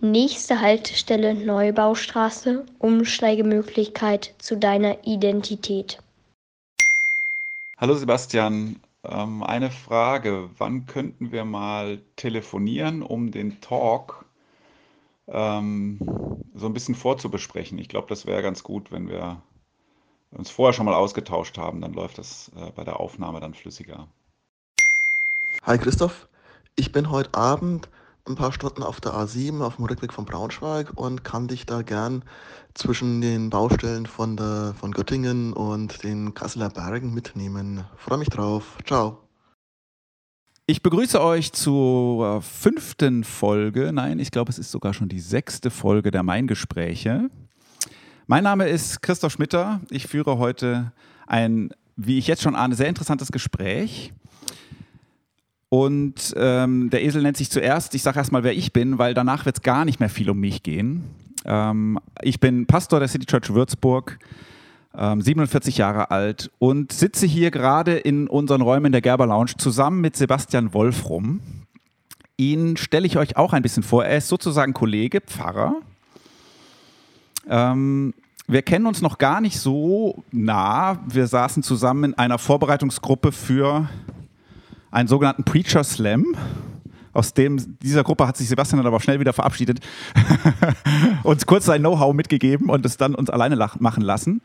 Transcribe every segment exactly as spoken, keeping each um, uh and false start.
Nächste Haltestelle Neubaustraße, Umsteigemöglichkeit zu deiner Identität. Hallo Sebastian, ähm, eine Frage. Wann könnten wir mal telefonieren, um den Talk ähm, so ein bisschen vorzubesprechen? Ich glaube, das wäre ganz gut, wenn wir uns vorher schon mal ausgetauscht haben. Dann läuft das äh, bei der Aufnahme dann flüssiger. Hi Christoph, ich bin heute Abend ein paar Stunden auf der A sieben auf dem Rückweg von Braunschweig und kann dich da gern zwischen den Baustellen von, der, von Göttingen und den Kasseler Bergen mitnehmen. Freue mich drauf. Ciao. Ich begrüße euch zur fünften Folge. Nein, ich glaube, es ist sogar schon die sechste Folge der Main-Gespräche. Mein Name ist Christoph Schmitter. Ich führe heute ein, wie ich jetzt schon ahne, sehr interessantes Gespräch. Und ähm, der Esel nennt sich zuerst. Ich sage erstmal, wer ich bin, weil danach wird es gar nicht mehr viel um mich gehen. Ähm, ich bin Pastor der City Church Würzburg, ähm, siebenundvierzig Jahre alt und sitze hier gerade in unseren Räumen der Gerber Lounge zusammen mit Sebastian Wolfrum. Ihn stelle ich euch auch ein bisschen vor. Er ist sozusagen Kollege, Pfarrer. Ähm, wir kennen uns noch gar nicht so nah. Wir saßen zusammen in einer Vorbereitungsgruppe für einen sogenannten Preacher Slam. Aus dem, dieser Gruppe hat sich Sebastian dann aber schnell wieder verabschiedet, uns kurz sein Know-how mitgegeben und es dann uns alleine lach, machen lassen.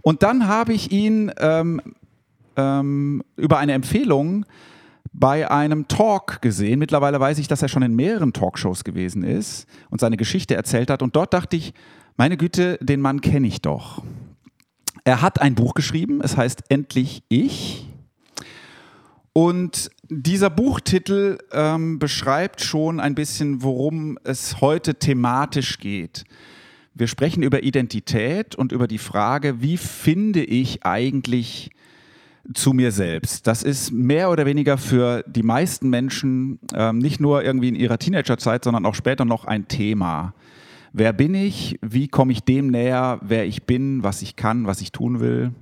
Und dann habe ich ihn ähm, ähm, über eine Empfehlung bei einem Talk gesehen. Mittlerweile weiß ich, dass er schon in mehreren Talkshows gewesen ist und seine Geschichte erzählt hat. Und dort dachte ich, meine Güte, den Mann kenne ich doch. Er hat ein Buch geschrieben, es heißt Endlich ich. Und dieser Buchtitel ähm, beschreibt schon ein bisschen, worum es heute thematisch geht. Wir sprechen über Identität und über die Frage, wie finde ich eigentlich zu mir selbst? Das ist mehr oder weniger für die meisten Menschen ähm, nicht nur irgendwie in ihrer Teenagerzeit, sondern auch später noch ein Thema. Wer bin ich? Wie komme ich dem näher, wer ich bin, was ich kann, was ich tun will?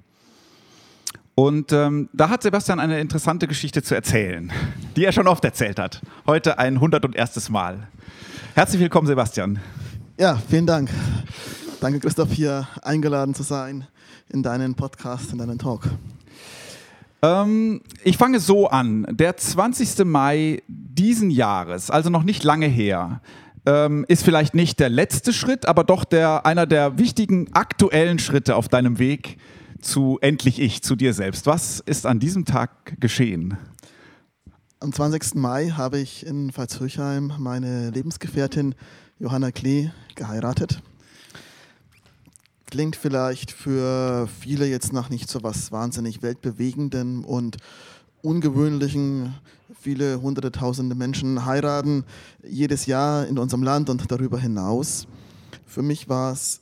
Und ähm, da hat Sebastian eine interessante Geschichte zu erzählen, die er schon oft erzählt hat. Heute ein hundertunderstes Mal. Herzlich willkommen, Sebastian. Ja, vielen Dank. Danke, Christoph, hier eingeladen zu sein in deinen Podcast, in deinen Talk. Ähm, ich fange so an. Der zwanzigsten Mai diesen Jahres, also noch nicht lange her, ähm, ist vielleicht nicht der letzte Schritt, aber doch der, einer der wichtigen aktuellen Schritte auf deinem Weg zu Endlich ich, zu dir selbst. Was ist an diesem Tag geschehen? Am zwanzigsten Mai habe ich in Pfalz-Hürchheim meine Lebensgefährtin Johanna Klee geheiratet. Klingt vielleicht für viele jetzt nach nicht so was wahnsinnig weltbewegendem und ungewöhnlichen. Viele hunderte, tausende Menschen heiraten jedes Jahr in unserem Land und darüber hinaus. Für mich war es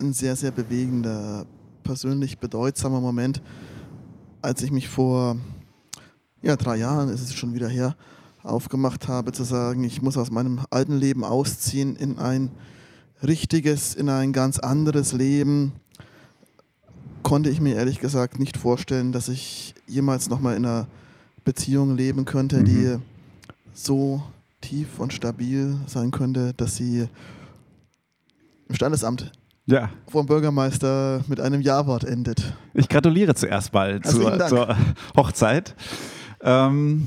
ein sehr, sehr bewegender, persönlich bedeutsamer Moment, als ich mich vor ja, drei Jahren, ist es schon wieder her, aufgemacht habe zu sagen, ich muss aus meinem alten Leben ausziehen in ein richtiges, in ein ganz anderes Leben. Konnte ich mir ehrlich gesagt nicht vorstellen, dass ich jemals nochmal in einer Beziehung leben könnte, mhm. die so tief und stabil sein könnte, dass sie im Standesamt Ja. vom Bürgermeister mit einem Ja-Wort endet. Ich gratuliere zuerst mal zur, zur Hochzeit. Ähm,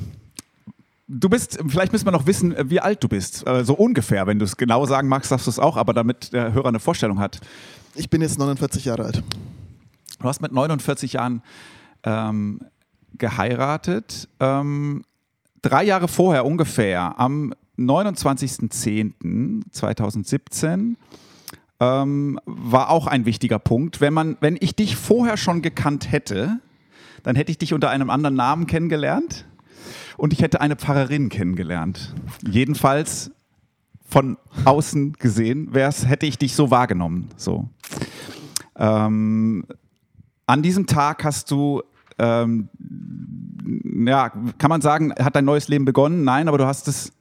du bist, vielleicht müssen wir noch wissen, wie alt du bist. Äh, so ungefähr, wenn du es genau sagen magst, darfst du es auch, aber damit der Hörer eine Vorstellung hat. Ich bin jetzt neunundvierzig Jahre alt. Du hast mit neunundvierzig Jahren ähm, geheiratet. Ähm, drei Jahre vorher ungefähr, am neunundzwanzigsten zehnten zweitausendsiebzehn, Ähm, war auch ein wichtiger Punkt. Wenn man, wenn ich dich vorher schon gekannt hätte, dann hätte ich dich unter einem anderen Namen kennengelernt und ich hätte eine Pfarrerin kennengelernt. Jedenfalls von außen gesehen wär's, hätte ich dich so wahrgenommen. So. Ähm, an diesem Tag hast du, ähm, ja, kann man sagen, hat dein neues Leben begonnen? Nein, aber du hast es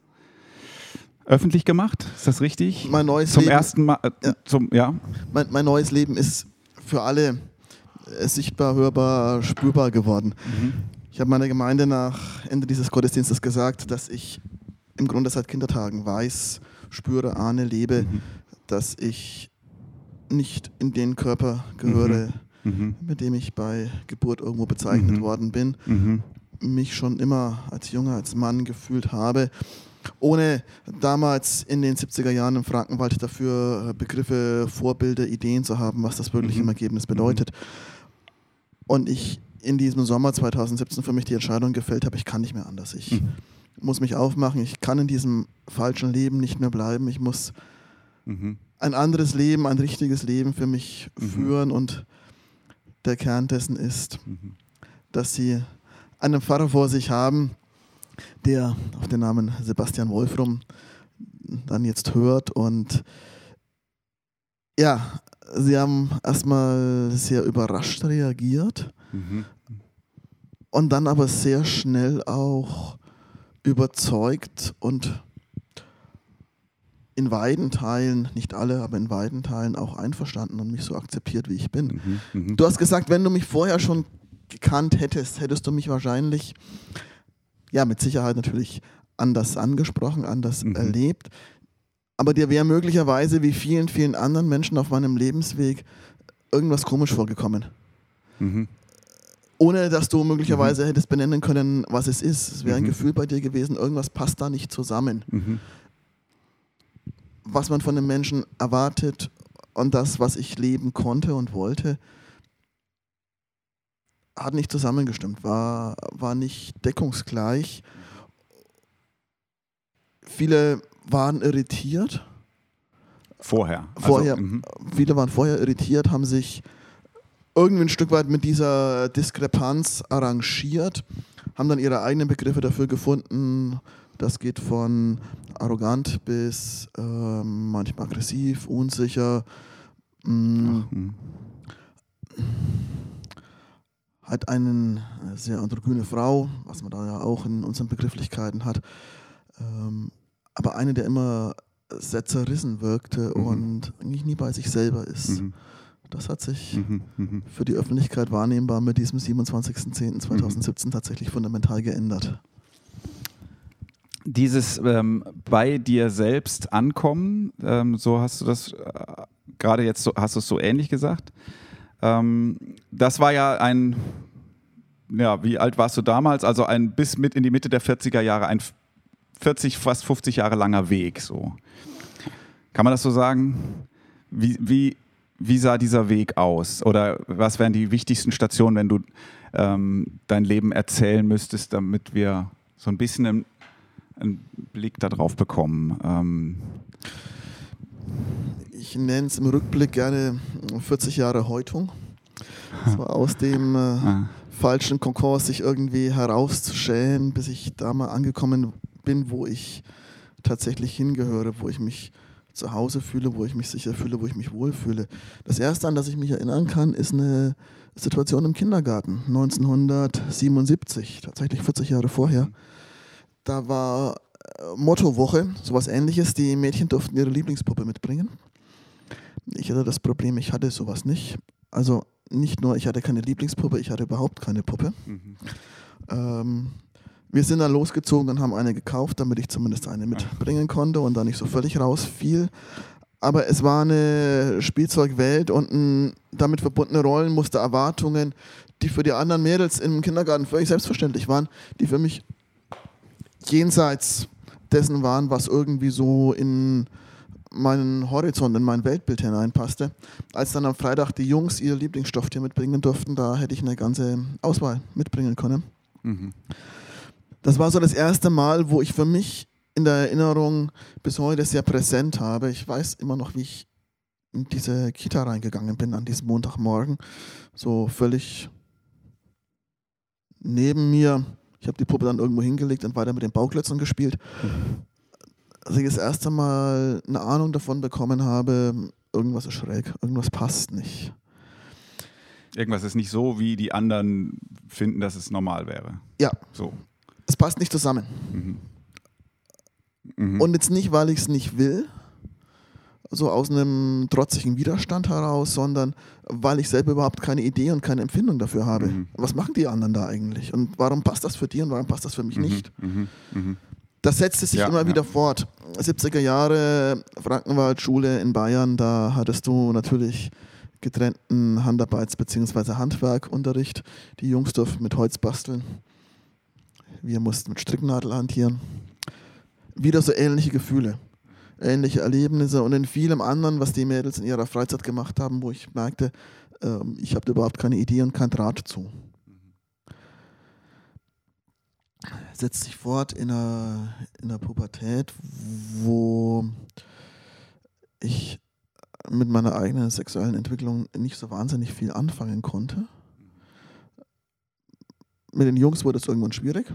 öffentlich gemacht, ist das richtig? Mein neues zum Leben, ersten Mal, äh, ja. Zum, ja. Mein, mein neues Leben ist für alle äh, sichtbar, hörbar, spürbar geworden. Mhm. Ich habe meiner Gemeinde nach Ende dieses Gottesdienstes gesagt, dass ich im Grunde seit Kindertagen weiß, spüre, ahne, lebe, mhm. dass ich nicht in den Körper gehöre, mhm. mit dem ich bei Geburt irgendwo bezeichnet mhm. worden bin, mhm. mich schon immer als Junge, als Mann gefühlt habe, ohne damals in den siebziger Jahren im Frankenwald dafür Begriffe, Vorbilder, Ideen zu haben, was das wirklich mhm. im Ergebnis bedeutet. Und ich in diesem Sommer zweitausendsiebzehn für mich die Entscheidung gefällt habe, ich kann nicht mehr anders. Ich mhm. muss mich aufmachen, ich kann in diesem falschen Leben nicht mehr bleiben, ich muss mhm. ein anderes Leben, ein richtiges Leben für mich mhm. führen. Und der Kern dessen ist, mhm. dass sie einen Pfarrer vor sich haben, der auf den Namen Sebastian Wolfrum dann jetzt hört. Und ja, sie haben erstmal sehr überrascht reagiert mhm. und dann aber sehr schnell auch überzeugt und in weiten Teilen, nicht alle, aber in weiten Teilen auch einverstanden und mich so akzeptiert, wie ich bin. Mhm. Mhm. Du hast gesagt, wenn du mich vorher schon gekannt hättest, hättest du mich wahrscheinlich, ja, mit Sicherheit natürlich anders angesprochen, anders mhm. erlebt. Aber dir wäre möglicherweise wie vielen, vielen anderen Menschen auf meinem Lebensweg irgendwas komisch vorgekommen. Mhm. Ohne, dass du möglicherweise mhm. hättest benennen können, was es ist. Es wäre ein mhm. Gefühl bei dir gewesen, irgendwas passt da nicht zusammen. Mhm. Was man von den Menschen erwartet und das, was ich leben konnte und wollte, hat nicht zusammengestimmt, war, war nicht deckungsgleich. Viele waren irritiert. Vorher? Vorher. Also, viele waren vorher irritiert, haben sich irgendwie ein Stück weit mit dieser Diskrepanz arrangiert, haben dann ihre eigenen Begriffe dafür gefunden. Das geht von arrogant bis äh, manchmal aggressiv, unsicher. Mh, Ach, mh. Halt eine sehr androgyne Frau, was man da ja auch in unseren Begrifflichkeiten hat. Ähm, aber eine, der immer sehr zerrissen wirkte mhm. und eigentlich nie bei sich selber ist. Mhm. Das hat sich mhm. für die Öffentlichkeit wahrnehmbar mit diesem siebenundzwanzigster zehnter zweitausendsiebzehn mhm. tatsächlich fundamental geändert. Dieses ähm, bei dir selbst ankommen, ähm, so hast du das äh, gerade jetzt, so, hast du es so ähnlich gesagt. Ähm, das war ja ein, ja, wie alt warst du damals? Also ein bis mit in die Mitte der vierziger Jahre, ein vierzig, fast fünfzig Jahre langer Weg. So. Kann man das so sagen? Wie, wie, wie sah dieser Weg aus? Oder was wären die wichtigsten Stationen, wenn du ähm, dein Leben erzählen müsstest, damit wir so ein bisschen im einen Blick darauf bekommen? Ähm ich nenne es im Rückblick gerne vierzig Jahre Häutung. Das war aus dem äh, ah. falschen Konkurs sich irgendwie herauszuschälen, bis ich da mal angekommen bin, wo ich tatsächlich hingehöre, wo ich mich zu Hause fühle, wo ich mich sicher fühle, wo ich mich wohlfühle. Das Erste, an das ich mich erinnern kann, ist eine Situation im Kindergarten neunzehnhundertsiebenundsiebzig, tatsächlich vierzig Jahre vorher. Da war Mottowoche, sowas Ähnliches. Die Mädchen durften ihre Lieblingspuppe mitbringen. Ich hatte das Problem, ich hatte sowas nicht. Also nicht nur, ich hatte keine Lieblingspuppe, ich hatte überhaupt keine Puppe. Mhm. Ähm, wir sind dann losgezogen und haben eine gekauft, damit ich zumindest eine mitbringen konnte und da nicht so völlig rausfiel. Aber es war eine Spielzeugwelt und ein damit verbundene Rollenmuster, Erwartungen, die für die anderen Mädels im Kindergarten völlig selbstverständlich waren, die für mich jenseits dessen waren, was irgendwie so in meinen Horizont, in mein Weltbild hineinpasste. Als dann am Freitag die Jungs ihr Lieblingsstofftier mitbringen durften, da hätte ich eine ganze Auswahl mitbringen können. Mhm. Das war so das erste Mal, wo ich für mich in der Erinnerung bis heute sehr präsent habe. Ich weiß immer noch, wie ich in diese Kita reingegangen bin an diesem Montagmorgen. So völlig neben mir. Ich habe die Puppe dann irgendwo hingelegt und weiter mit den Bauklötzen gespielt. Als ich das erste Mal eine Ahnung davon bekommen habe, irgendwas ist schräg, irgendwas passt nicht. Irgendwas ist nicht so, wie die anderen finden, dass es normal wäre. Ja, so. Es passt nicht zusammen. Mhm. Mhm. Und jetzt nicht, weil ich es nicht will, so aus einem trotzigen Widerstand heraus, sondern weil ich selber überhaupt keine Idee und keine Empfindung dafür habe. Mhm. Was machen die anderen da eigentlich? Und warum passt das für die und warum passt das für mich mhm. nicht? Mhm. Mhm. Das setzte sich ja, immer ja. wieder fort. siebziger Jahre, Frankenwald, Schule in Bayern, da hattest du natürlich getrennten Handarbeits- bzw. Handwerkunterricht. Die Jungs durften mit Holz basteln. Wir mussten mit Stricknadel hantieren. Wieder so ähnliche Gefühle, ähnliche Erlebnisse und in vielem anderen, was die Mädels in ihrer Freizeit gemacht haben, wo ich merkte, äh, ich habe da überhaupt keine Idee und kein Draht zu. Setzt sich fort in der, in der Pubertät, wo ich mit meiner eigenen sexuellen Entwicklung nicht so wahnsinnig viel anfangen konnte. Mit den Jungs wurde es irgendwann schwierig.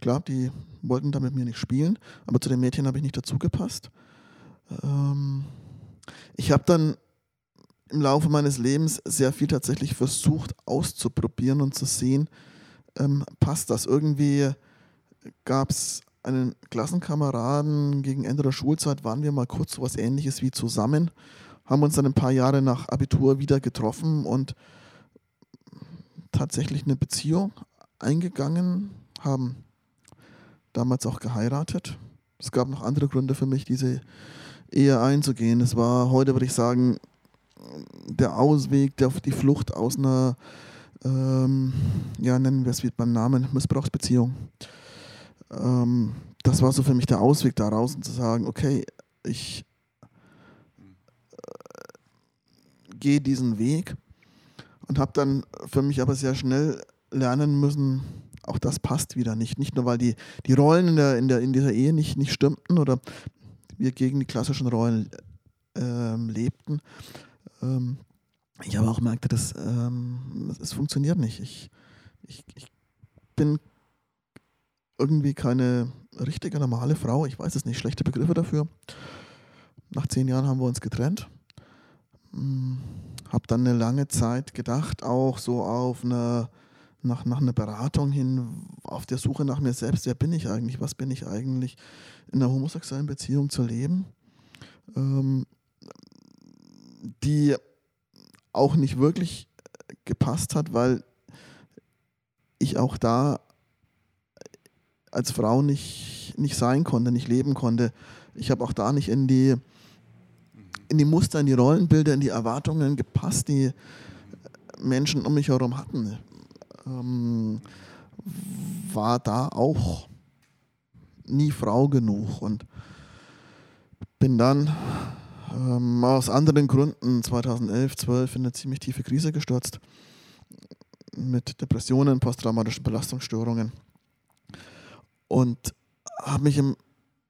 Klar, die wollten da mit mir nicht spielen, aber zu den Mädchen habe ich nicht dazu gepasst. Ähm, ich habe dann im Laufe meines Lebens sehr viel tatsächlich versucht auszuprobieren und zu sehen, ähm, passt das? Irgendwie gab es einen Klassenkameraden, gegen Ende der Schulzeit waren wir mal kurz so was Ähnliches wie zusammen, haben uns dann ein paar Jahre nach Abitur wieder getroffen und tatsächlich eine Beziehung eingegangen, haben damals auch geheiratet. Es gab noch andere Gründe für mich, diese Ehe einzugehen. Es war, heute würde ich sagen, der Ausweg, der, die Flucht aus einer, ähm, ja, nennen wir es wie beim Namen, Missbrauchsbeziehung. Ähm, das war so für mich der Ausweg daraus, und zu sagen, okay, ich äh, gehe diesen Weg, und habe dann für mich aber sehr schnell lernen müssen, auch das passt wieder nicht. Nicht nur, weil die, die Rollen in, der, in, der, in dieser Ehe nicht, nicht stimmten oder wir gegen die klassischen Rollen ähm, lebten. Ähm, ich aber auch merkte, dass, ähm, es funktioniert nicht. Ich, ich, ich bin irgendwie keine richtige, normale Frau. Ich weiß es nicht, schlechte Begriffe dafür. Nach zehn Jahren haben wir uns getrennt. Hm, habe dann eine lange Zeit gedacht, auch so auf eine Nach, nach einer Beratung hin, auf der Suche nach mir selbst, wer bin ich eigentlich, was bin ich eigentlich, in einer homosexuellen Beziehung zu leben, ähm, die auch nicht wirklich gepasst hat, weil ich auch da als Frau nicht, nicht sein konnte, nicht leben konnte. Ich habe auch da nicht in die, in die Muster, in die Rollenbilder, in die Erwartungen gepasst, die Menschen um mich herum hatten. War da auch nie Frau genug und bin dann ähm, aus anderen Gründen zweitausendelf, zwölf in eine ziemlich tiefe Krise gestürzt mit Depressionen, posttraumatischen Belastungsstörungen und habe mich im,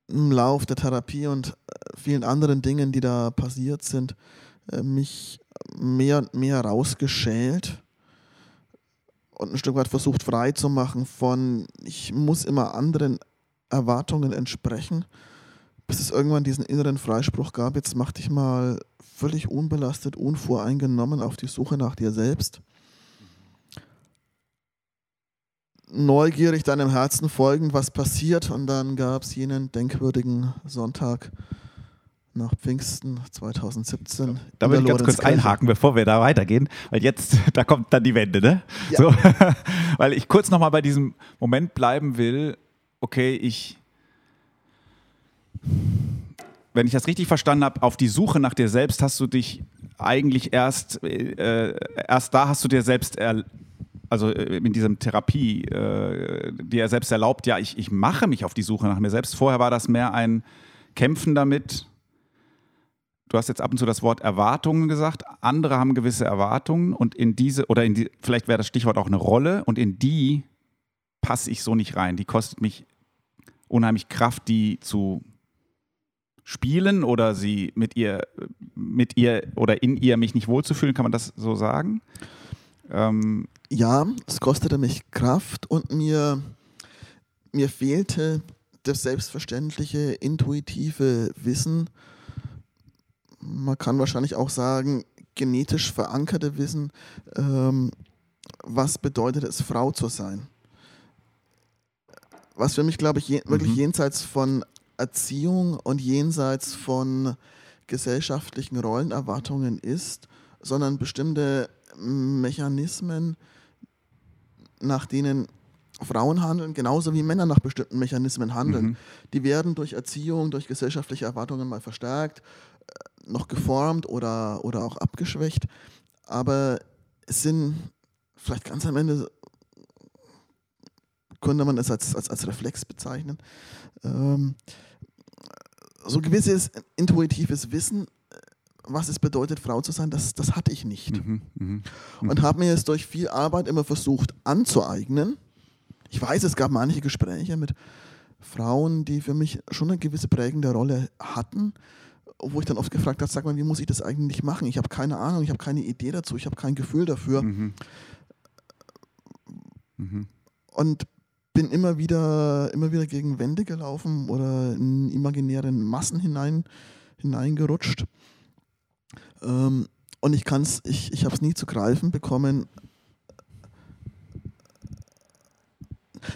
im Lauf der Therapie und vielen anderen Dingen, die da passiert sind, mich mehr und mehr rausgeschält und ein Stück weit versucht frei zu machen von, ich muss immer anderen Erwartungen entsprechen, bis es irgendwann diesen inneren Freispruch gab, jetzt mach dich mal völlig unbelastet, unvoreingenommen auf die Suche nach dir selbst. Neugierig deinem Herzen folgend, was passiert, und dann gab es jenen denkwürdigen Sonntag nach Pfingsten zweitausendsiebzehn. Da will ich ganz kurz einhaken, bevor wir da weitergehen, weil jetzt, da kommt dann die Wende, ne? Ja. So, weil ich kurz nochmal bei diesem Moment bleiben will, okay, ich, wenn ich das richtig verstanden habe, auf die Suche nach dir selbst hast du dich eigentlich erst, äh, erst da hast du dir selbst, er, also in diesem Therapie, äh, dir selbst erlaubt, ja, ich, ich mache mich auf die Suche nach mir selbst. Vorher war das mehr ein Kämpfen damit. Du hast jetzt ab und zu das Wort Erwartungen gesagt. Andere haben gewisse Erwartungen und in diese, oder in die, vielleicht wäre das Stichwort auch eine Rolle, und in die passe ich so nicht rein. Die kostet mich unheimlich Kraft, die zu spielen oder sie mit ihr, mit ihr oder in ihr mich nicht wohlzufühlen, kann man das so sagen? Ähm ja, es kostete mich Kraft und mir, mir fehlte das selbstverständliche, intuitive Wissen. Man kann wahrscheinlich auch sagen, genetisch verankerte Wissen, ähm, was bedeutet es, Frau zu sein. Was für mich, glaube ich, je- mhm. wirklich jenseits von Erziehung und jenseits von gesellschaftlichen Rollenerwartungen ist, sondern bestimmte Mechanismen, nach denen Frauen handeln, genauso wie Männer nach bestimmten Mechanismen handeln. Mhm. Die werden durch Erziehung, durch gesellschaftliche Erwartungen mal verstärkt, noch geformt oder, oder auch abgeschwächt. Aber es sind vielleicht ganz am Ende, könnte man es als, als, als Reflex bezeichnen, ähm, so gewisses intuitives Wissen, was es bedeutet, Frau zu sein, das, das hatte ich nicht. Mhm, mh, mh. Und habe mir jetzt durch viel Arbeit immer versucht anzueignen. Ich weiß, es gab manche Gespräche mit Frauen, die für mich schon eine gewisse prägende Rolle hatten, wo ich dann oft gefragt habe, sag mal, wie muss ich das eigentlich machen? Ich habe keine Ahnung, ich habe keine Idee dazu, ich habe kein Gefühl dafür. Mhm. Mhm. Und bin immer wieder, immer wieder gegen Wände gelaufen oder in imaginären Massen hinein, hineingerutscht. Ähm, und ich kann's, ich, ich habe es nie zu greifen bekommen,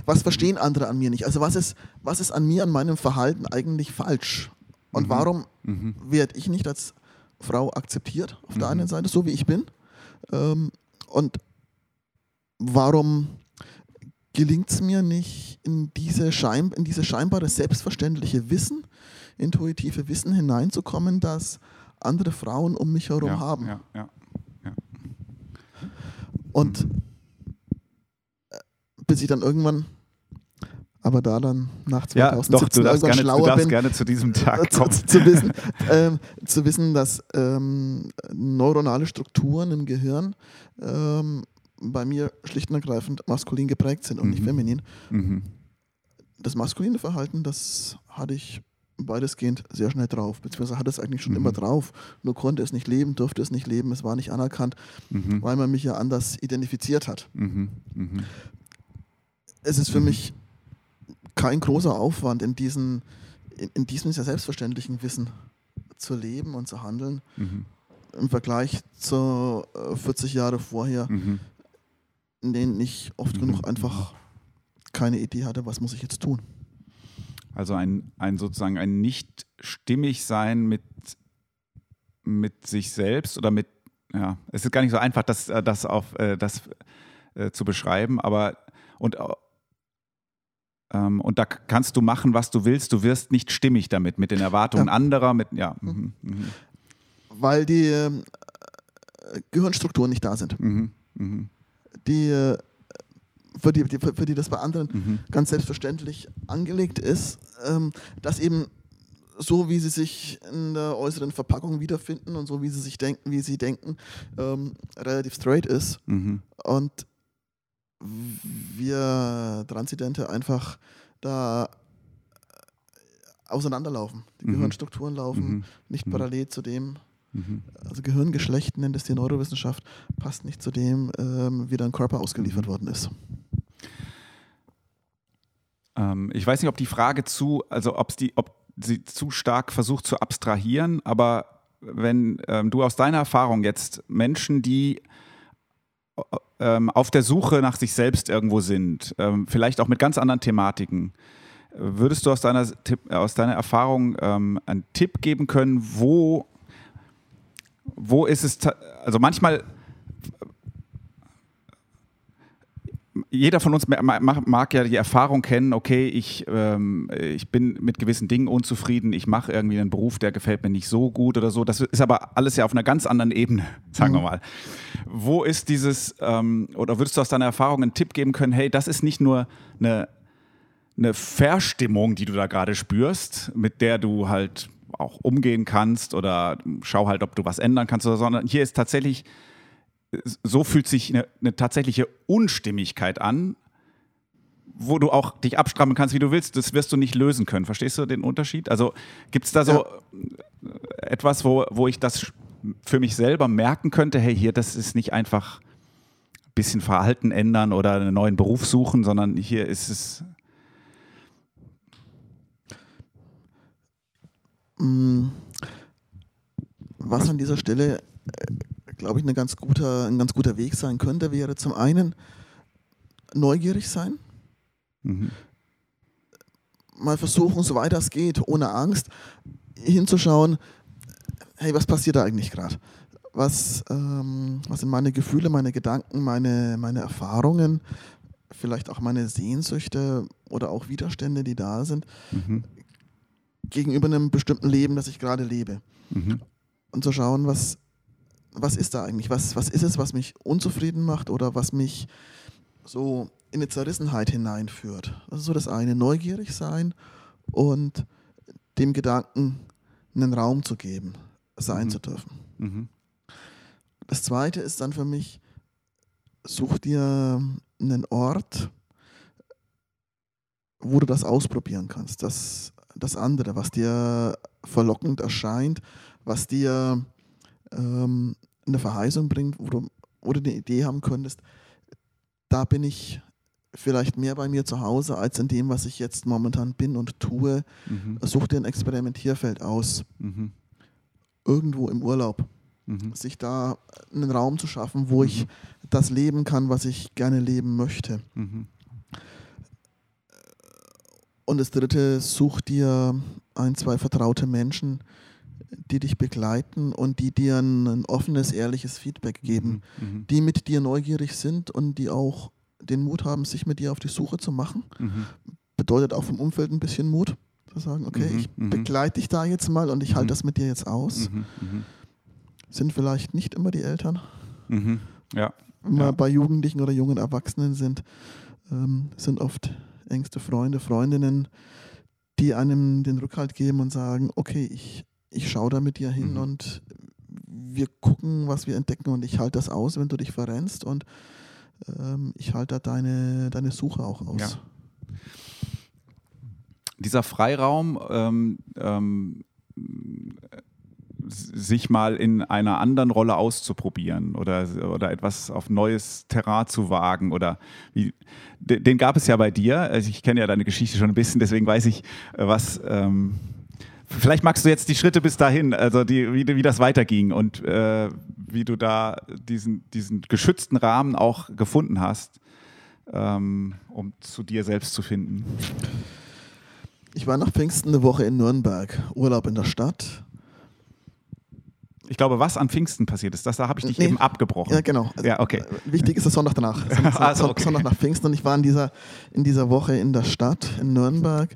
was verstehen andere an mir nicht? Also was ist, was ist an mir, an meinem Verhalten eigentlich falsch? Und mhm. warum mhm. werde ich nicht als Frau akzeptiert auf mhm. der einen Seite, so wie ich bin? Ähm, und warum gelingt es mir nicht, in, diese Schein, in dieses scheinbare selbstverständliche Wissen, intuitive Wissen hineinzukommen, das andere Frauen um mich herum ja, haben? Ja, ja, ja. Und mhm. bis ich dann irgendwann, aber da dann nach zweitausendsiebzehn ja, doch, du darfst irgendwann gerne, schlauer du darfst bin, gerne zu diesem Tag kommen. Zu, zu, wissen, ähm, zu wissen, dass ähm, neuronale Strukturen im Gehirn ähm, bei mir schlicht und ergreifend maskulin geprägt sind und mhm. nicht feminin. Mhm. Das maskuline Verhalten, das hatte ich beidesgehend sehr schnell drauf, beziehungsweise hatte es eigentlich schon mhm. immer drauf, nur konnte es nicht leben, durfte es nicht leben, es war nicht anerkannt, mhm. weil man mich ja anders identifiziert hat. Mhm. Mhm. Es ist für mich kein großer Aufwand, in, diesen, in, in diesem sehr selbstverständlichen Wissen zu leben und zu handeln. Mhm. Im Vergleich zu vierzig Jahre vorher, mhm. in denen ich oft mhm. genug einfach keine Idee hatte, was muss ich jetzt tun. Also ein, ein sozusagen ein nicht stimmig sein mit, mit sich selbst oder mit, ja, es ist gar nicht so einfach, das, das, auf, das zu beschreiben, aber und Und da kannst du machen, was du willst. Du wirst nicht stimmig damit, mit den Erwartungen ja. anderer. Mit, ja. mhm. Mhm. Weil die äh, Gehirnstrukturen nicht da sind. Mhm. Mhm. Die, äh, für die, die, für die das bei anderen mhm. ganz selbstverständlich angelegt ist, ähm, dass eben so, wie sie sich in der äußeren Verpackung wiederfinden und so, wie sie sich denken, wie sie denken, ähm, relativ straight ist. Mhm. Und wir Transidente einfach da auseinanderlaufen. Die mhm. Gehirnstrukturen laufen mhm. nicht mhm. parallel zu dem, mhm. also Gehirngeschlecht nennt es die Neurowissenschaft, passt nicht zu dem, ähm, wie dein Körper ausgeliefert worden ist. Ähm, ich weiß nicht, ob die Frage zu, also ob's die, ob sie zu stark versucht zu abstrahieren, aber wenn ähm, du aus deiner Erfahrung jetzt Menschen, die auf der Suche nach sich selbst irgendwo sind, vielleicht auch mit ganz anderen Thematiken. Würdest du aus deiner, aus deiner Erfahrung einen Tipp geben können, wo, wo ist es, also manchmal, jeder von uns mag ja die Erfahrung kennen, okay, ich, ich bin mit gewissen Dingen unzufrieden, ich mache irgendwie einen Beruf, der gefällt mir nicht so gut oder so. Das ist aber alles ja auf einer ganz anderen Ebene, sagen wir mal. Wo ist dieses, oder würdest du aus deiner Erfahrung einen Tipp geben können, hey, das ist nicht nur eine, eine Verstimmung, die du da gerade spürst, mit der du halt auch umgehen kannst oder schau halt, ob du was ändern kannst, oder, sondern hier ist tatsächlich... So fühlt sich eine, eine tatsächliche Unstimmigkeit an, wo du auch dich abstrampeln kannst, wie du willst. Das wirst du nicht lösen können. Verstehst du den Unterschied? Also gibt es da so ja. etwas, wo, wo ich das für mich selber merken könnte, hey, hier, das ist nicht einfach ein bisschen Verhalten ändern oder einen neuen Beruf suchen, sondern hier ist es... Was an dieser Stelle... glaube ich, ein ganz guter, ein ganz guter Weg sein könnte, wäre zum einen neugierig sein, mhm. mal versuchen, so weit es geht, ohne Angst, hinzuschauen, hey, was passiert da eigentlich gerade? Was, ähm, was sind meine Gefühle, meine Gedanken, meine, meine Erfahrungen? vielleicht auch meine Sehnsüchte oder auch Widerstände, die da sind, mhm. gegenüber einem bestimmten Leben, das ich gerade lebe. Mhm. Und zu schauen, was, was ist da eigentlich? Was, was ist es, was mich unzufrieden macht oder was mich so in eine Zerrissenheit hineinführt? Das ist so das eine, neugierig sein und dem Gedanken einen Raum zu geben, sein mhm. zu dürfen. Mhm. Das zweite ist dann für mich, such dir einen Ort, wo du das ausprobieren kannst. Das, das andere, was dir verlockend erscheint, was dir ähm, eine Verheißung bringt, wo du, wo du eine Idee haben könntest, da bin ich vielleicht mehr bei mir zu Hause als in dem, was ich jetzt momentan bin und tue. Mhm. Such dir ein Experimentierfeld aus. Mhm. Irgendwo im Urlaub. Mhm. Sich da einen Raum zu schaffen, wo mhm. ich das leben kann, was ich gerne leben möchte. Mhm. Und das dritte, such dir ein, zwei vertraute Menschen, die dich begleiten und die dir ein, ein offenes, ehrliches Feedback geben, mhm. die mit dir neugierig sind und die auch den Mut haben, sich mit dir auf die Suche zu machen. Mhm. Bedeutet auch vom Umfeld ein bisschen Mut, zu sagen, okay, mhm. ich mhm. begleite dich da jetzt mal und ich mhm. halte das mit dir jetzt aus. Mhm. Mhm. Sind vielleicht nicht immer die Eltern, mhm. ja. wenn wir ja. bei Jugendlichen oder jungen Erwachsenen sind, ähm, sind oft engste Freunde, Freundinnen, die einem den Rückhalt geben und sagen, okay, ich, ich schaue da mit dir hin mhm. und wir gucken, was wir entdecken und ich halte das aus, wenn du dich verrennst und ähm, ich halte da deine, deine Suche auch aus. Ja. Dieser Freiraum ähm, ähm, sich mal in einer anderen Rolle auszuprobieren oder, oder etwas auf neues Terrain zu wagen oder wie, den gab es ja bei dir. Also ich kenne ja deine Geschichte schon ein bisschen, deswegen weiß ich, was ähm, vielleicht magst du jetzt die Schritte bis dahin, also die, wie, wie das weiterging und äh, wie du da diesen, diesen geschützten Rahmen auch gefunden hast, ähm, um zu dir selbst zu finden. Ich war nach Pfingsten eine Woche in Nürnberg, Urlaub in der Stadt. Ich glaube, was an Pfingsten passiert ist, das da habe ich dich nee. eben abgebrochen. Ja, genau. Also ja, okay. Wichtig ist das Sonntag danach. Also, okay. Sonntag nach Pfingsten. Und ich war in dieser, in dieser Woche in der Stadt, in Nürnberg,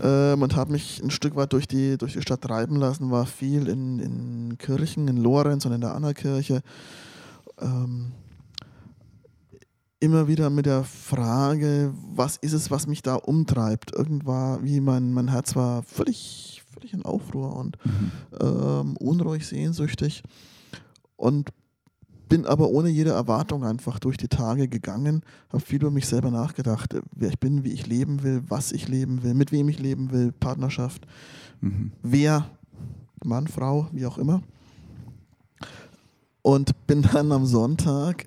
ähm, und habe mich ein Stück weit durch die, durch die Stadt treiben lassen. War viel in, in Kirchen, in Lorenz und in der Anna-Kirche. Ähm, immer wieder mit der Frage, was ist es, was mich da umtreibt? Irgendwann, wie mein, mein Herz war völlig... völlig in Aufruhr und ähm, unruhig, sehnsüchtig und bin aber ohne jede Erwartung einfach durch die Tage gegangen, habe viel über mich selber nachgedacht, wer ich bin, wie ich leben will, was ich leben will, mit wem ich leben will, Partnerschaft, mhm. wer, Mann, Frau, wie auch immer. Und bin dann am Sonntag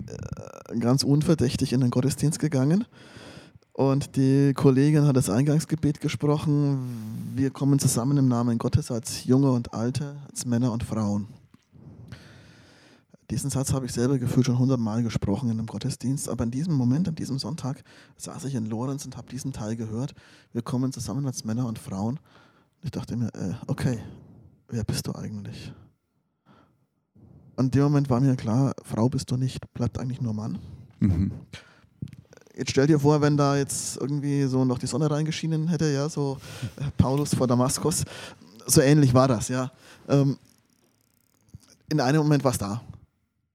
äh, ganz unverdächtig in den Gottesdienst gegangen. Und die Kollegin hat das Eingangsgebet gesprochen. Wir kommen zusammen im Namen Gottes als Junge und Alte, als Männer und Frauen. Diesen Satz habe ich selber gefühlt schon hundertmal gesprochen in einem Gottesdienst. Aber in diesem Moment, an diesem Sonntag, saß ich in Lorenz und habe diesen Teil gehört. Wir kommen zusammen als Männer und Frauen. Ich dachte mir, äh, okay, wer bist du eigentlich? Und in dem Moment war mir klar, Frau bist du nicht, bleibt eigentlich nur Mann. Mhm. Jetzt stell dir vor, wenn da jetzt irgendwie so noch die Sonne reingeschienen hätte, ja, so Paulus vor Damaskus, so ähnlich war das, ja. Ähm, in einem Moment war es da,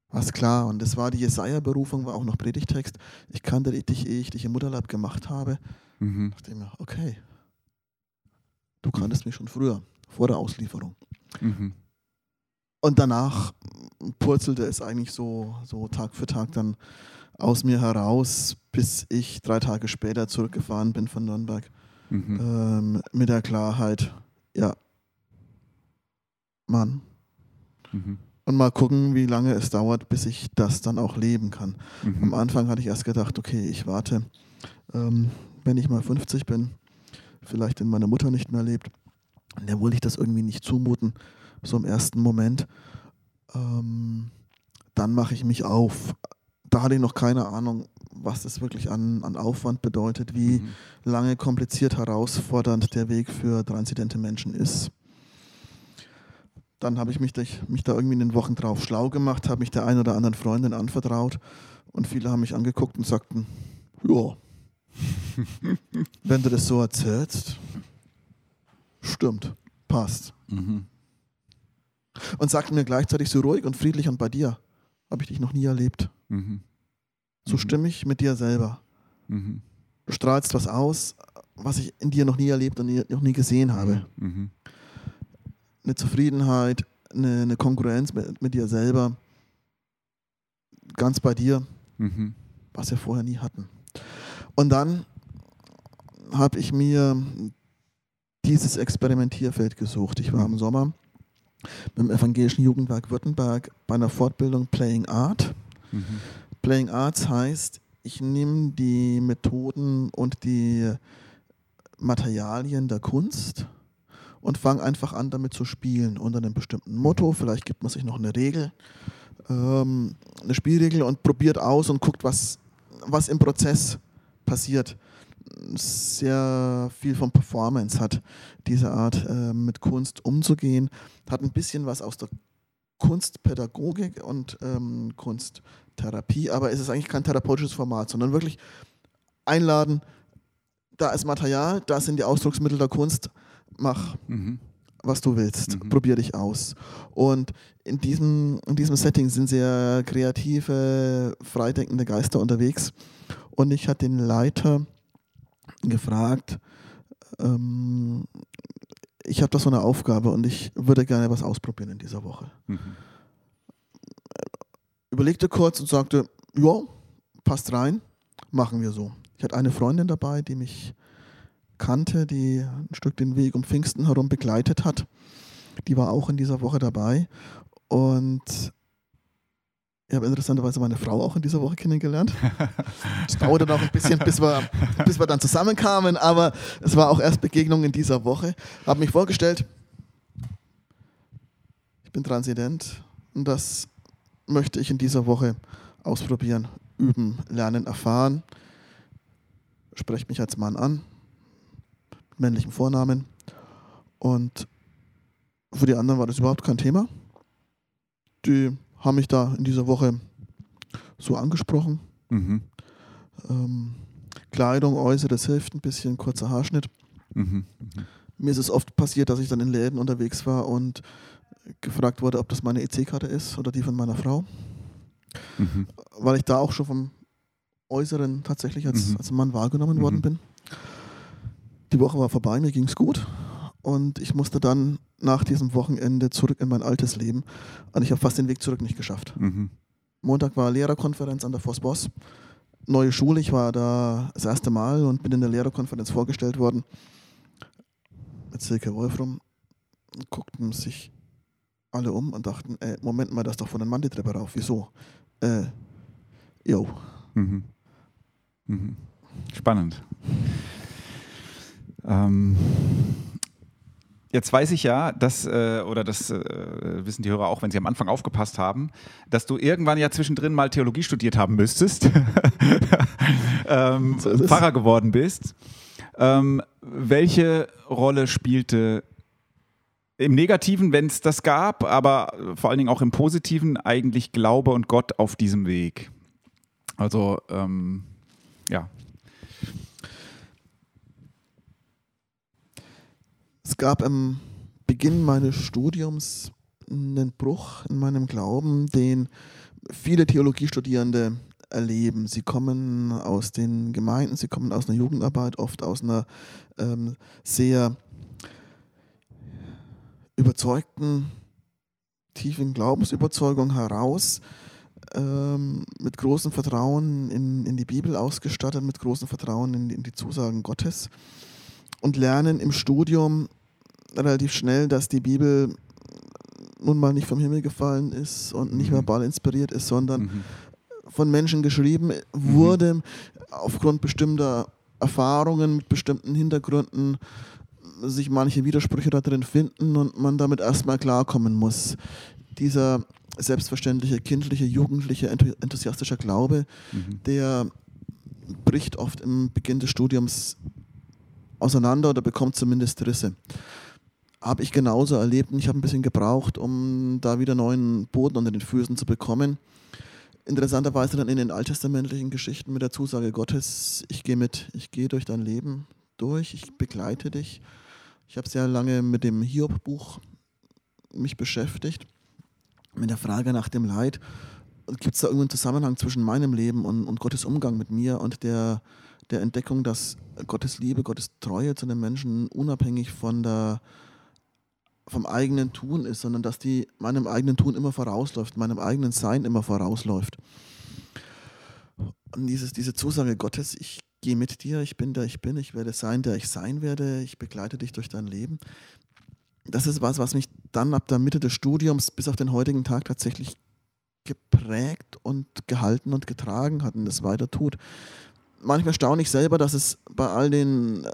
war es klar und das war die Jesaja-Berufung, war auch noch Predigtext. Ich kannte dich, ehe ich dich im Mutterleib gemacht habe. Mhm. Da dachte ich mir, okay, du kanntest mich schon früher, vor der Auslieferung. Mhm. Und danach purzelte es eigentlich so, so Tag für Tag dann aus mir heraus, bis ich drei Tage später zurückgefahren bin von Nürnberg, mhm. ähm, mit der Klarheit, ja, Mann. Mhm. Und mal gucken, wie lange es dauert, bis ich das dann auch leben kann. Mhm. Am Anfang hatte ich erst gedacht, okay, ich warte, ähm, wenn ich mal fünfzig bin, vielleicht wenn meine Mutter nicht mehr lebt, dann wollte ich das irgendwie nicht zumuten, so im ersten Moment. Ähm, dann mache ich mich auf. Da hatte ich noch keine Ahnung, was das wirklich an, an Aufwand bedeutet, wie mhm. lange, kompliziert, herausfordernd der Weg für transidente Menschen ist. Dann habe ich mich, mich da irgendwie in den Wochen drauf schlau gemacht, habe mich der einen oder anderen Freundin anvertraut und viele haben mich angeguckt und sagten, ja, Wenn du das so erzählst, stimmt, passt. Mhm. Und sagt mir gleichzeitig so ruhig und friedlich und bei dir, habe ich dich noch nie erlebt. Mhm. So mhm. stimmig mit dir selber. Mhm. Du strahlst was aus, was ich in dir noch nie erlebt und noch nie gesehen habe. Mhm. Eine Zufriedenheit, eine, eine Konkurrenz mit, mit dir selber, ganz bei dir, mhm. was wir vorher nie hatten. Und dann habe ich mir dieses Experimentierfeld gesucht. Ich war im Sommer beim Evangelischen Jugendwerk Württemberg bei einer Fortbildung Playing Art. Mhm. Playing Arts heißt, ich nehme die Methoden und die Materialien der Kunst und fange einfach an, damit zu spielen unter einem bestimmten Motto. Vielleicht gibt man sich noch eine Regel, ähm, eine Spielregel und probiert aus und guckt, was, was im Prozess passiert. Sehr viel von Performance hat diese Art, äh, mit Kunst umzugehen. Hat ein bisschen was aus der Kunstpädagogik und ähm, Kunsttherapie, aber es ist eigentlich kein therapeutisches Format, sondern wirklich einladen, da ist Material, da sind die Ausdrucksmittel der Kunst, mach, mhm. was du willst, mhm. probier dich aus. Und in diesem, in diesem Setting sind sehr kreative, freidenkende Geister unterwegs und ich hatte den Leiter gefragt, ähm, ich habe da so eine Aufgabe und ich würde gerne was ausprobieren in dieser Woche. Mhm. Überlegte kurz und sagte, ja, passt rein, machen wir so. Ich hatte eine Freundin dabei, die mich kannte, die ein Stück den Weg um Pfingsten herum begleitet hat. Die war auch in dieser Woche dabei und ich habe interessanterweise meine Frau auch in dieser Woche kennengelernt. Es dauerte noch ein bisschen, bis wir, bis wir dann zusammenkamen, aber es war auch erst Begegnung in dieser Woche. Habe mich vorgestellt, ich bin Transident und das möchte ich in dieser Woche ausprobieren, üben, lernen, erfahren. Sprecht mich als Mann an, mit männlichem Vornamen. Und für die anderen war das überhaupt kein Thema. Die haben mich da in dieser Woche so angesprochen. Mhm. Ähm, Kleidung, Äußeres hilft ein bisschen, kurzer Haarschnitt. Mhm. Mhm. Mir ist es oft passiert, dass ich dann in Läden unterwegs war und gefragt wurde, ob das meine E C-Karte ist oder die von meiner Frau. Mhm. Weil ich da auch schon vom Äußeren tatsächlich als, mhm. als Mann wahrgenommen mhm. worden bin. Die Woche war vorbei, mir ging es gut. Und ich musste dann nach diesem Wochenende zurück in mein altes Leben. Und ich habe fast den Weg zurück nicht geschafft. Mhm. Montag war Lehrerkonferenz an der Voss-Boss. Neue Schule, ich war da das erste Mal und bin in der Lehrerkonferenz vorgestellt worden. Mit Silke Wolfrum guckten sich alle um und dachten, ey, Moment mal, das ist doch von einem Mann die Treppe rauf. Wieso? Äh, yo. Mhm. Mhm. Spannend. Ähm... Jetzt weiß ich ja, dass, äh, oder das äh, wissen die Hörer auch, wenn sie am Anfang aufgepasst haben, dass du irgendwann ja zwischendrin mal Theologie studiert haben müsstest, ähm, so Pfarrer geworden bist. Ähm, welche Rolle spielte im Negativen, wenn es das gab, aber vor allen Dingen auch im Positiven eigentlich Glaube und Gott auf diesem Weg? Also, ähm, ja. Es gab am Beginn meines Studiums einen Bruch in meinem Glauben, den viele Theologiestudierende erleben. Sie kommen aus den Gemeinden, sie kommen aus einer Jugendarbeit, oft aus einer ähm, sehr überzeugten, tiefen Glaubensüberzeugung heraus, ähm, mit großem Vertrauen in, in die Bibel ausgestattet, mit großem Vertrauen in, in die Zusagen Gottes und lernen im Studium relativ schnell, dass die Bibel nun mal nicht vom Himmel gefallen ist und nicht mhm. verbal inspiriert ist, sondern mhm. von Menschen geschrieben wurde, mhm. aufgrund bestimmter Erfahrungen mit bestimmten Hintergründen sich manche Widersprüche da drin finden und man damit erstmal klarkommen muss. Dieser selbstverständliche, kindliche, jugendliche, enthusiastische Glaube, mhm. der bricht oft im Beginn des Studiums auseinander oder bekommt zumindest Risse. Habe ich genauso erlebt und ich habe ein bisschen gebraucht, um da wieder neuen Boden unter den Füßen zu bekommen. interessanterweise dann in den alttestamentlichen Geschichten mit der Zusage Gottes, ich gehe mit, ich gehe durch dein Leben durch, ich begleite dich. Ich habe sehr lange mit dem Hiob-Buch mich beschäftigt, mit der Frage nach dem Leid. Gibt es da irgendeinen Zusammenhang zwischen meinem Leben und, und Gottes Umgang mit mir und der, der Entdeckung, dass Gottes Liebe, Gottes Treue zu den Menschen unabhängig von der, vom eigenen Tun ist, sondern dass die meinem eigenen Tun immer vorausläuft, meinem eigenen Sein immer vorausläuft. Und dieses, diese Zusage Gottes, ich gehe mit dir, ich bin der ich bin, ich werde sein, der ich sein werde, ich begleite dich durch dein Leben. Das ist was, was mich dann ab der Mitte des Studiums bis auf den heutigen Tag tatsächlich geprägt und gehalten und getragen hat und das weiter tut. Manchmal staune ich selber, dass es bei all den äh,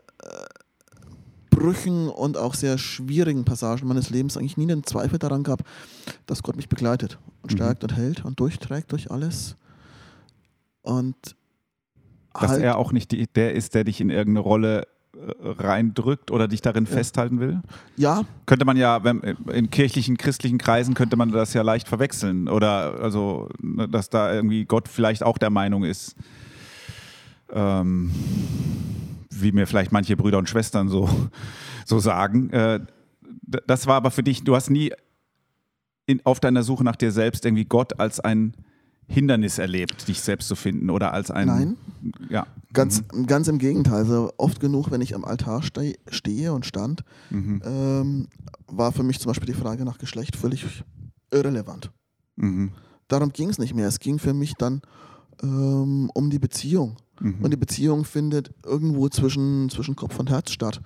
Brüchen und auch sehr schwierigen Passagen meines Lebens eigentlich nie einen Zweifel daran gab, dass Gott mich begleitet und stärkt mhm. und hält und durchträgt durch alles. Und dass halt er auch nicht die, der ist, der dich in irgendeine Rolle reindrückt oder dich darin ja. festhalten will? Ja. Könnte man ja, wenn, in kirchlichen, christlichen Kreisen könnte man das ja leicht verwechseln. Oder also, dass da irgendwie Gott vielleicht auch der Meinung ist, ähm, wie mir vielleicht manche Brüder und Schwestern so, so sagen. Äh, das war aber für dich, du hast nie in, auf deiner Suche nach dir selbst irgendwie Gott als ein Hindernis erlebt, dich selbst zu finden oder als ein... Nein, ja. ganz, ganz im Gegenteil. Also oft genug, wenn ich am Altar ste- stehe und stand, mhm. ähm, war für mich zum Beispiel die Frage nach Geschlecht völlig irrelevant. Mhm. Darum ging es nicht mehr. Es ging für mich dann ähm, um die Beziehung. Mhm. Und die Beziehung findet irgendwo zwischen, zwischen Kopf und Herz statt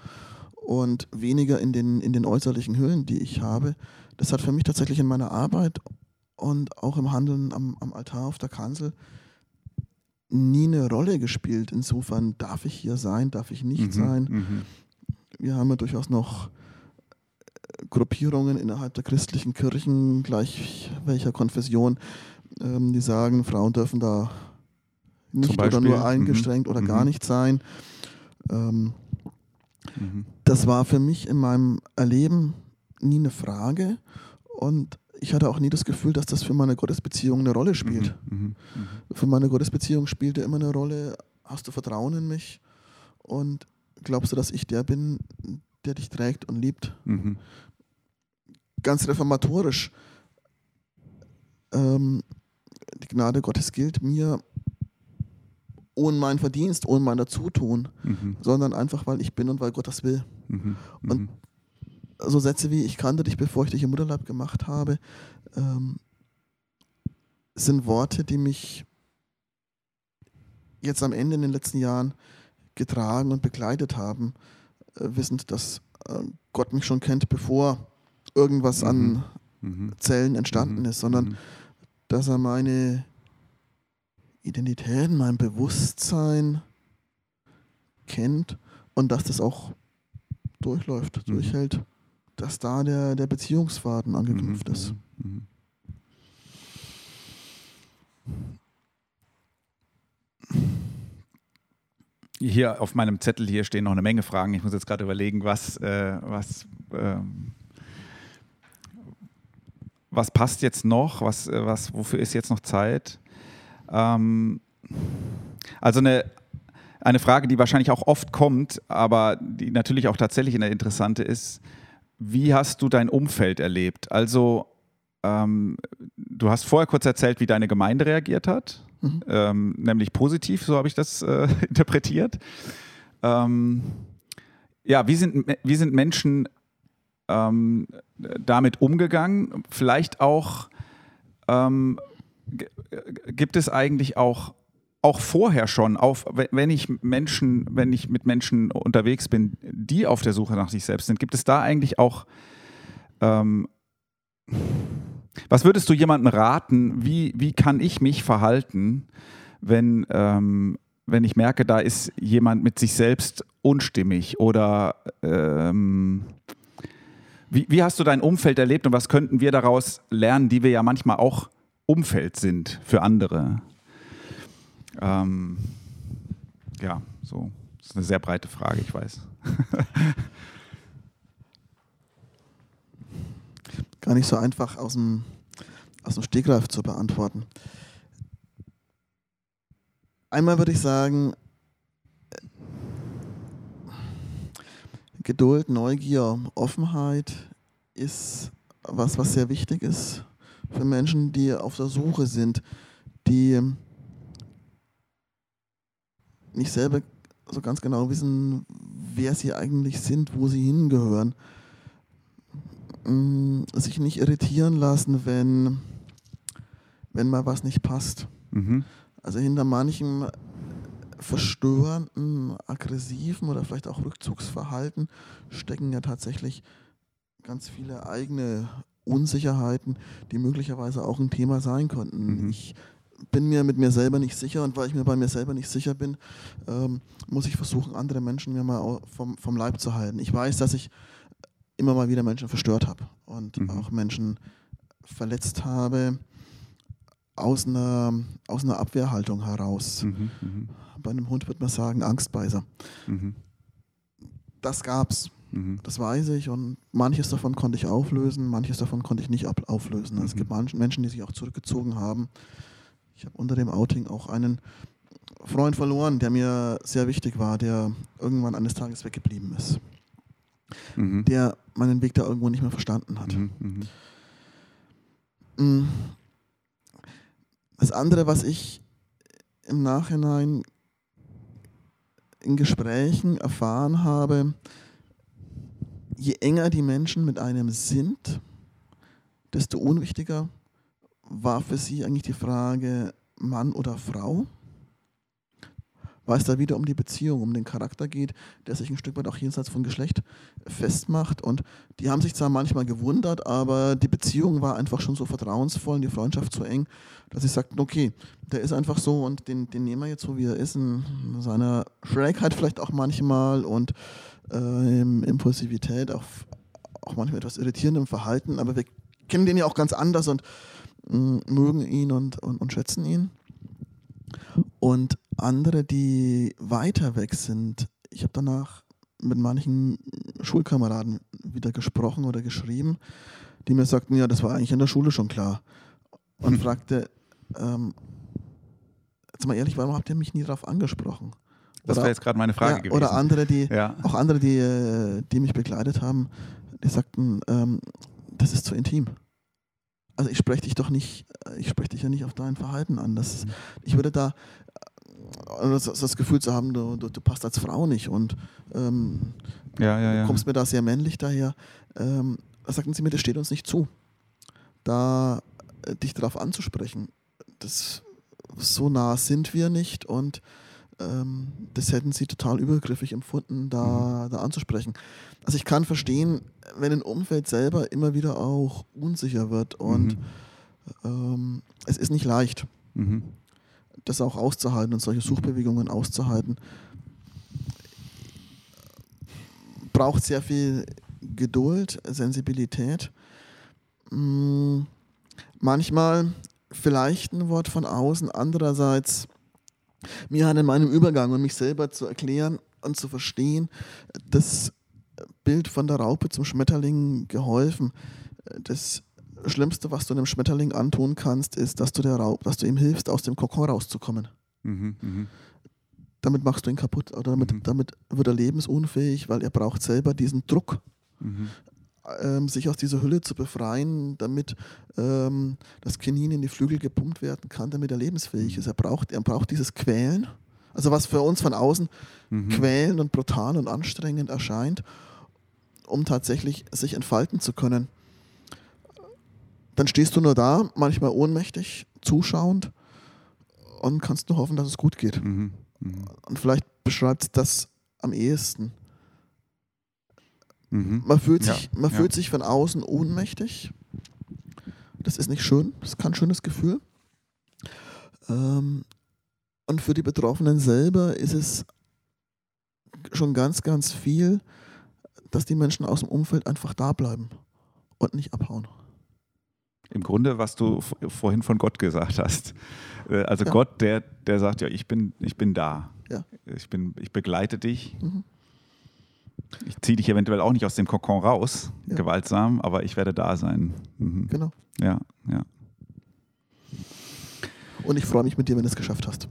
und weniger in den, in den äußerlichen Höhen, die ich habe. Das hat für mich tatsächlich in meiner Arbeit und auch im Handeln am, am Altar auf der Kanzel nie eine Rolle gespielt. Insofern darf ich hier sein, darf ich nicht mhm, sein. Mhm. Wir haben ja durchaus noch Gruppierungen innerhalb der christlichen Kirchen, gleich welcher Konfession, ähm, die sagen, Frauen dürfen da nicht oder nur eingeschränkt mhm. oder mhm. gar nicht sein. Ähm, mhm. Das war für mich in meinem Erleben nie eine Frage und ich hatte auch nie das Gefühl, dass das für meine Gottesbeziehung eine Rolle spielt. Mhm, mh, mh. Für meine Gottesbeziehung spielte immer eine Rolle, hast du Vertrauen in mich und glaubst du, dass ich der bin, der dich trägt und liebt? Mhm. Ganz reformatorisch. Ähm, die Gnade Gottes gilt mir ohne meinen Verdienst, ohne mein Dazutun, mhm. sondern einfach, weil ich bin und weil Gott das will. Mhm, mh. Und so Sätze wie, ich kannte dich, bevor ich dich im Mutterleib gemacht habe, ähm, sind Worte, die mich jetzt am Ende in den letzten Jahren getragen und begleitet haben, äh, wissend, dass äh, Gott mich schon kennt, bevor irgendwas mhm. an mhm. Zellen entstanden mhm. ist, sondern mhm. dass er meine Identität, mein Bewusstsein kennt und dass das auch durchläuft, mhm. durchhält, dass da der, der Beziehungsfaden angeknüpft mhm. ist. Mhm. Hier auf meinem Zettel hier stehen noch eine Menge Fragen. Ich muss jetzt gerade überlegen, was, äh, was, ähm, was passt jetzt noch, was, äh, was, wofür ist jetzt noch Zeit? Ähm, also eine Eine Frage, die wahrscheinlich auch oft kommt, aber die natürlich auch tatsächlich eine interessante ist, wie hast du dein Umfeld erlebt? Also ähm, du hast vorher kurz erzählt, wie deine Gemeinde reagiert hat, mhm. ähm, nämlich positiv, so habe ich das äh, interpretiert. Ähm, ja, wie sind, wie sind Menschen ähm, damit umgegangen? Vielleicht auch, ähm, g- gibt es eigentlich auch auch vorher schon, auf, wenn ich Menschen, wenn ich mit Menschen unterwegs bin, die auf der Suche nach sich selbst sind, gibt es da eigentlich auch, ähm, was würdest du jemandem raten, wie, wie kann ich mich verhalten, wenn, ähm, wenn ich merke, da ist jemand mit sich selbst unstimmig oder ähm, wie, wie hast du dein Umfeld erlebt und was könnten wir daraus lernen, die wir ja manchmal auch Umfeld sind für andere? Ähm, ja, so. Das ist eine sehr breite Frage, ich weiß. Gar nicht so einfach aus dem, aus dem Stegreif zu beantworten. einmal würde ich sagen, Geduld, Neugier, Offenheit ist was, was sehr wichtig ist für Menschen, die auf der Suche sind, die nicht selber so ganz genau wissen, wer sie eigentlich sind, wo sie hingehören. Sich nicht irritieren lassen, wenn, wenn mal was nicht passt. Mhm. Also hinter manchem verstörenden, aggressiven oder vielleicht auch Rückzugsverhalten stecken ja tatsächlich ganz viele eigene Unsicherheiten, die möglicherweise auch ein Thema sein könnten. Mhm. Ich bin mir mit mir selber nicht sicher, und weil ich mir bei mir selber nicht sicher bin, ähm, muss ich versuchen, andere Menschen mir mal vom, vom Leib zu halten. Ich weiß, dass ich immer mal wieder Menschen verstört habe und mhm. auch Menschen verletzt habe aus einer, aus einer Abwehrhaltung heraus. Mhm. Mhm. Bei einem Hund würde man sagen, Angstbeißer. Mhm. Das gab's. Mhm. Das weiß ich, und manches davon konnte ich auflösen, manches davon konnte ich nicht auflösen. Mhm. Also es gibt manche Menschen, die sich auch zurückgezogen haben. Ich habe unter dem Outing auch einen Freund verloren, der mir sehr wichtig war, der irgendwann eines Tages weggeblieben ist. Mhm. Der meinen Weg da irgendwo nicht mehr verstanden hat. Mhm. Mhm. Das andere, was ich im Nachhinein in Gesprächen erfahren habe: Je enger die Menschen mit einem sind, desto unwichtiger war für sie eigentlich die Frage Mann oder Frau, weil es da wieder um die Beziehung, um den Charakter geht, der sich ein Stück weit auch jenseits von Geschlecht festmacht. Und die haben sich zwar manchmal gewundert, aber die Beziehung war einfach schon so vertrauensvoll und die Freundschaft so eng, dass sie sagten, okay, der ist einfach so, und den, den nehmen wir jetzt so, wie er ist, in seiner Schrägheit vielleicht auch manchmal und äh, Impulsivität, auch, auch manchmal etwas irritierendem Verhalten, aber wir kennen den ja auch ganz anders und mögen ihn und, und, und schätzen ihn. Und andere, die weiter weg sind, ich habe danach mit manchen Schulkameraden wieder gesprochen oder geschrieben, die mir sagten, ja, das war eigentlich in der Schule schon klar. Und hm. fragte, ähm, jetzt mal ehrlich, warum habt ihr mich nie darauf angesprochen? Oder, das wäre jetzt gerade meine Frage ja, gewesen. Oder andere, die, ja. auch andere, die, die mich begleitet haben, die sagten, ähm, das ist zu intim. Also ich spreche dich doch nicht, ich spreche dich ja nicht auf dein Verhalten an. Das, mhm. Ich würde da das, das Gefühl zu haben, du, du, du passt als Frau nicht und ähm, ja, ja, ja. du kommst mir da sehr männlich daher. Ähm, da sagten sie mir, das steht uns nicht zu, da äh, dich darauf anzusprechen. Das, so nah sind wir nicht, und ähm, das hätten sie total übergriffig empfunden, da, mhm. da anzusprechen. Also ich kann verstehen, wenn ein Umfeld selber immer wieder auch unsicher wird, und mhm. ähm, es ist nicht leicht, mhm. das auch auszuhalten und solche Suchbewegungen auszuhalten. Braucht sehr viel Geduld, Sensibilität. Hm, manchmal vielleicht ein Wort von außen, andererseits mir halt in meinem Übergang und mich selber zu erklären und zu verstehen, das Bild von der Raupe zum Schmetterling geholfen. Das Schlimmste, was du einem Schmetterling antun kannst, ist, dass du, der Raub, dass du ihm hilfst, aus dem Kokon rauszukommen. Mhm, mh. Damit machst du ihn kaputt, oder damit, mhm. damit wird er lebensunfähig, weil er braucht selber diesen Druck, mhm. ähm, sich aus dieser Hülle zu befreien, damit ähm, das Kinin in die Flügel gepumpt werden kann, damit er lebensfähig ist. Er braucht, er braucht dieses Quälen, also was für uns von außen mhm. quälend und brutal und anstrengend erscheint, um tatsächlich sich entfalten zu können. Dann stehst du nur da, manchmal ohnmächtig, zuschauend, und kannst nur hoffen, dass es gut geht. Mhm. Mhm. Und vielleicht beschreibt das am ehesten. Mhm. Man fühlt sich, ja. man ja. fühlt sich von außen ohnmächtig. Das ist nicht schön, das ist kein schönes Gefühl. Ähm, und für die Betroffenen selber ist es schon ganz, ganz viel, dass die Menschen aus dem Umfeld einfach da bleiben und nicht abhauen. Im Grunde, was du vorhin von Gott gesagt hast. Also ja. Gott, der, der sagt, ja, ich bin, ich bin da. Ja. Ich bin, ich begleite dich. Mhm. Ich ziehe dich eventuell auch nicht aus dem Kokon raus, ja. gewaltsam, aber ich werde da sein. Mhm. Genau. Ja, ja. Und ich freue mich mit dir, wenn du es geschafft hast.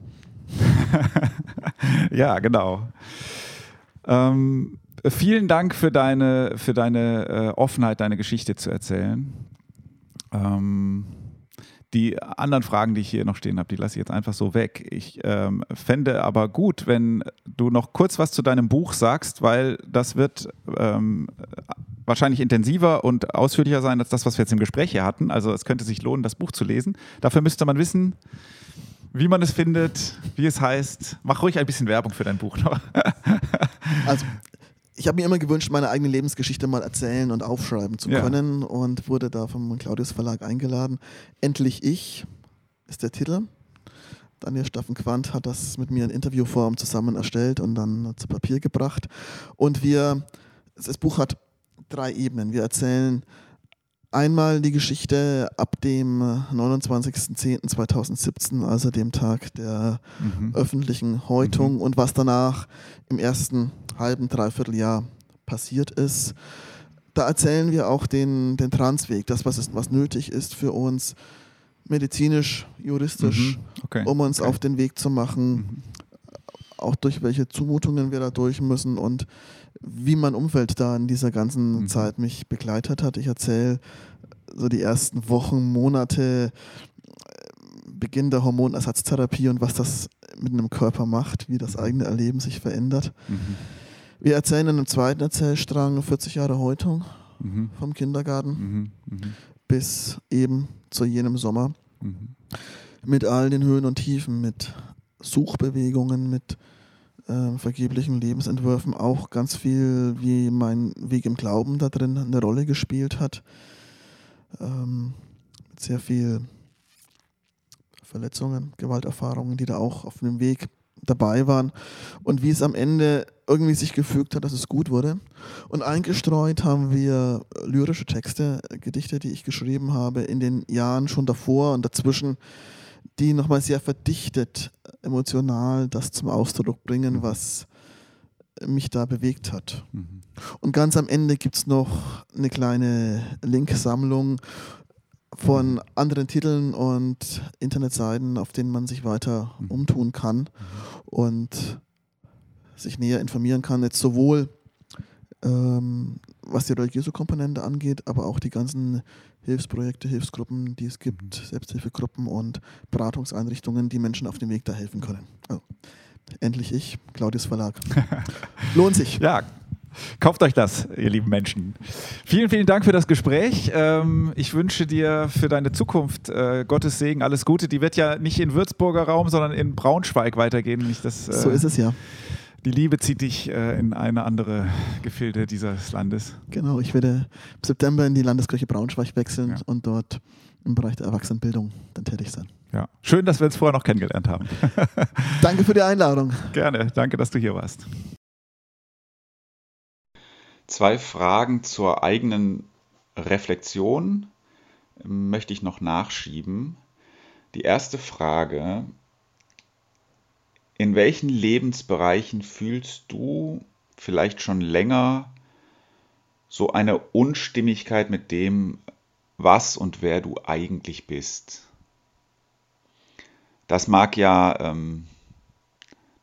Ja, genau. Ähm, vielen Dank für deine, für deine äh, Offenheit, deine Geschichte zu erzählen. Ähm, die anderen Fragen, die ich hier noch stehen habe, die lasse ich jetzt einfach so weg. Ich ähm, fände aber gut, wenn du noch kurz was zu deinem Buch sagst, weil das wird ähm, wahrscheinlich intensiver und ausführlicher sein als das, was wir jetzt im Gespräch hier hatten. Also es könnte sich lohnen, das Buch zu lesen. Dafür müsste man wissen, wie man es findet, wie es heißt. Mach ruhig ein bisschen Werbung für dein Buch noch. Also ich habe mir immer gewünscht, meine eigene Lebensgeschichte mal erzählen und aufschreiben zu können, ja, und wurde da vom Claudius Verlag eingeladen. Endlich ich ist der Titel. Daniel Staffen-Quandt hat das mit mir in Interviewform zusammen erstellt und dann zu Papier gebracht. Und wir, das Buch hat drei Ebenen. Wir erzählen einmal die Geschichte ab dem neunundzwanzigsten zehnten zweitausendsiebzehn, also dem Tag der mhm. öffentlichen Häutung, mhm. und was danach im ersten halben, dreiviertel Jahr passiert ist. Da erzählen wir auch den, den Transweg, das, was, ist, was nötig ist für uns, medizinisch, juristisch, mhm. okay. um uns okay. auf den Weg zu machen, mhm. auch durch welche Zumutungen wir da durch müssen und wie mein Umfeld da in dieser ganzen mhm. Zeit mich begleitet hat. Ich erzähle so die ersten Wochen, Monate, Beginn der Hormonersatztherapie und was das mit einem Körper macht, wie das eigene Erleben sich verändert. Mhm. Wir erzählen in einem zweiten Erzählstrang vierzig Jahre Häutung mhm. vom Kindergarten mhm. Mhm. bis eben zu jenem Sommer. Mhm. Mit all den Höhen und Tiefen, mit Suchbewegungen, mit äh, vergeblichen Lebensentwürfen, auch ganz viel, wie mein Weg im Glauben da drin eine Rolle gespielt hat. Ähm, sehr viel Verletzungen, Gewalterfahrungen, die da auch auf dem Weg dabei waren und wie es am Ende irgendwie sich gefügt hat, dass es gut wurde. Und eingestreut haben wir lyrische Texte, Gedichte, die ich geschrieben habe in den Jahren schon davor und dazwischen, die nochmal sehr verdichtet, emotional das zum Ausdruck bringen, was mich da bewegt hat. Mhm. Und ganz am Ende gibt es noch eine kleine Linksammlung von anderen Titeln und Internetseiten, auf denen man sich weiter mhm. umtun kann und sich näher informieren kann, jetzt sowohl ähm, was die religiöse Komponente angeht, aber auch die ganzen Hilfsprojekte, Hilfsgruppen, die es gibt, Selbsthilfegruppen und Beratungseinrichtungen, die Menschen auf dem Weg da helfen können. Also, endlich ich, Claudius Verlag. Lohnt sich. Ja, kauft euch das, ihr lieben Menschen. Vielen, vielen Dank für das Gespräch. Ich wünsche dir für deine Zukunft Gottes Segen, alles Gute. Die wird ja nicht in Würzburger Raum, sondern in Braunschweig weitergehen. Nicht das, so ist es ja. Die Liebe zieht dich äh, in eine andere Gefilde dieses Landes. Genau, ich werde im September in die Landeskirche Braunschweig wechseln ja. und dort im Bereich der Erwachsenenbildung dann tätig sein. Ja, schön, dass wir uns vorher noch kennengelernt haben. Danke für die Einladung. Gerne, danke, dass du hier warst. Zwei Fragen zur eigenen Reflexion möchte ich noch nachschieben. Die erste Frage: In welchen Lebensbereichen fühlst du vielleicht schon länger so eine Unstimmigkeit mit dem, was und wer du eigentlich bist? Das mag ja ähm,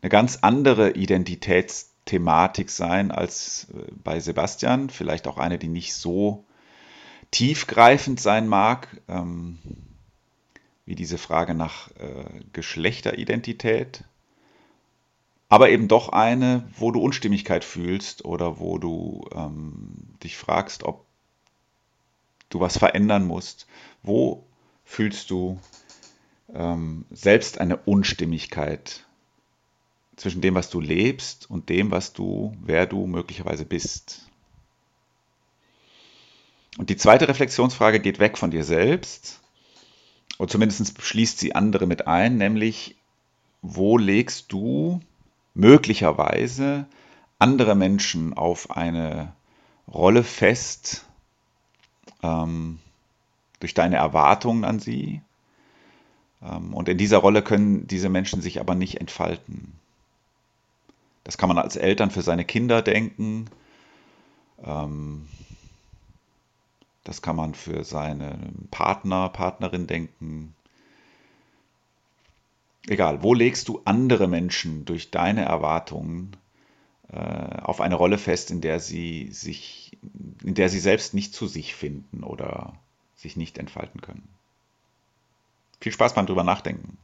eine ganz andere Identitätsthematik sein als bei Sebastian, vielleicht auch eine, die nicht so tiefgreifend sein mag, ähm, wie diese Frage nach äh, Geschlechteridentität. Aber eben doch eine, wo du Unstimmigkeit fühlst oder wo du ähm, dich fragst, ob du was verändern musst. Wo fühlst du ähm, selbst eine Unstimmigkeit zwischen dem, was du lebst und dem, was du, wer du möglicherweise bist? Und die zweite Reflexionsfrage geht weg von dir selbst, oder zumindest schließt sie andere mit ein, nämlich, wo legst du möglicherweise andere Menschen auf eine Rolle fest, ähm, durch deine Erwartungen an sie. Ähm, und in dieser Rolle können diese Menschen sich aber nicht entfalten. Das kann man als Eltern für seine Kinder denken. Ähm, das kann man für seinen Partner, Partnerin denken. egal, wo legst du andere Menschen durch deine Erwartungen äh, auf eine Rolle fest, in der sie sich, in der sie selbst nicht zu sich finden oder sich nicht entfalten können? Viel Spaß beim drüber nachdenken.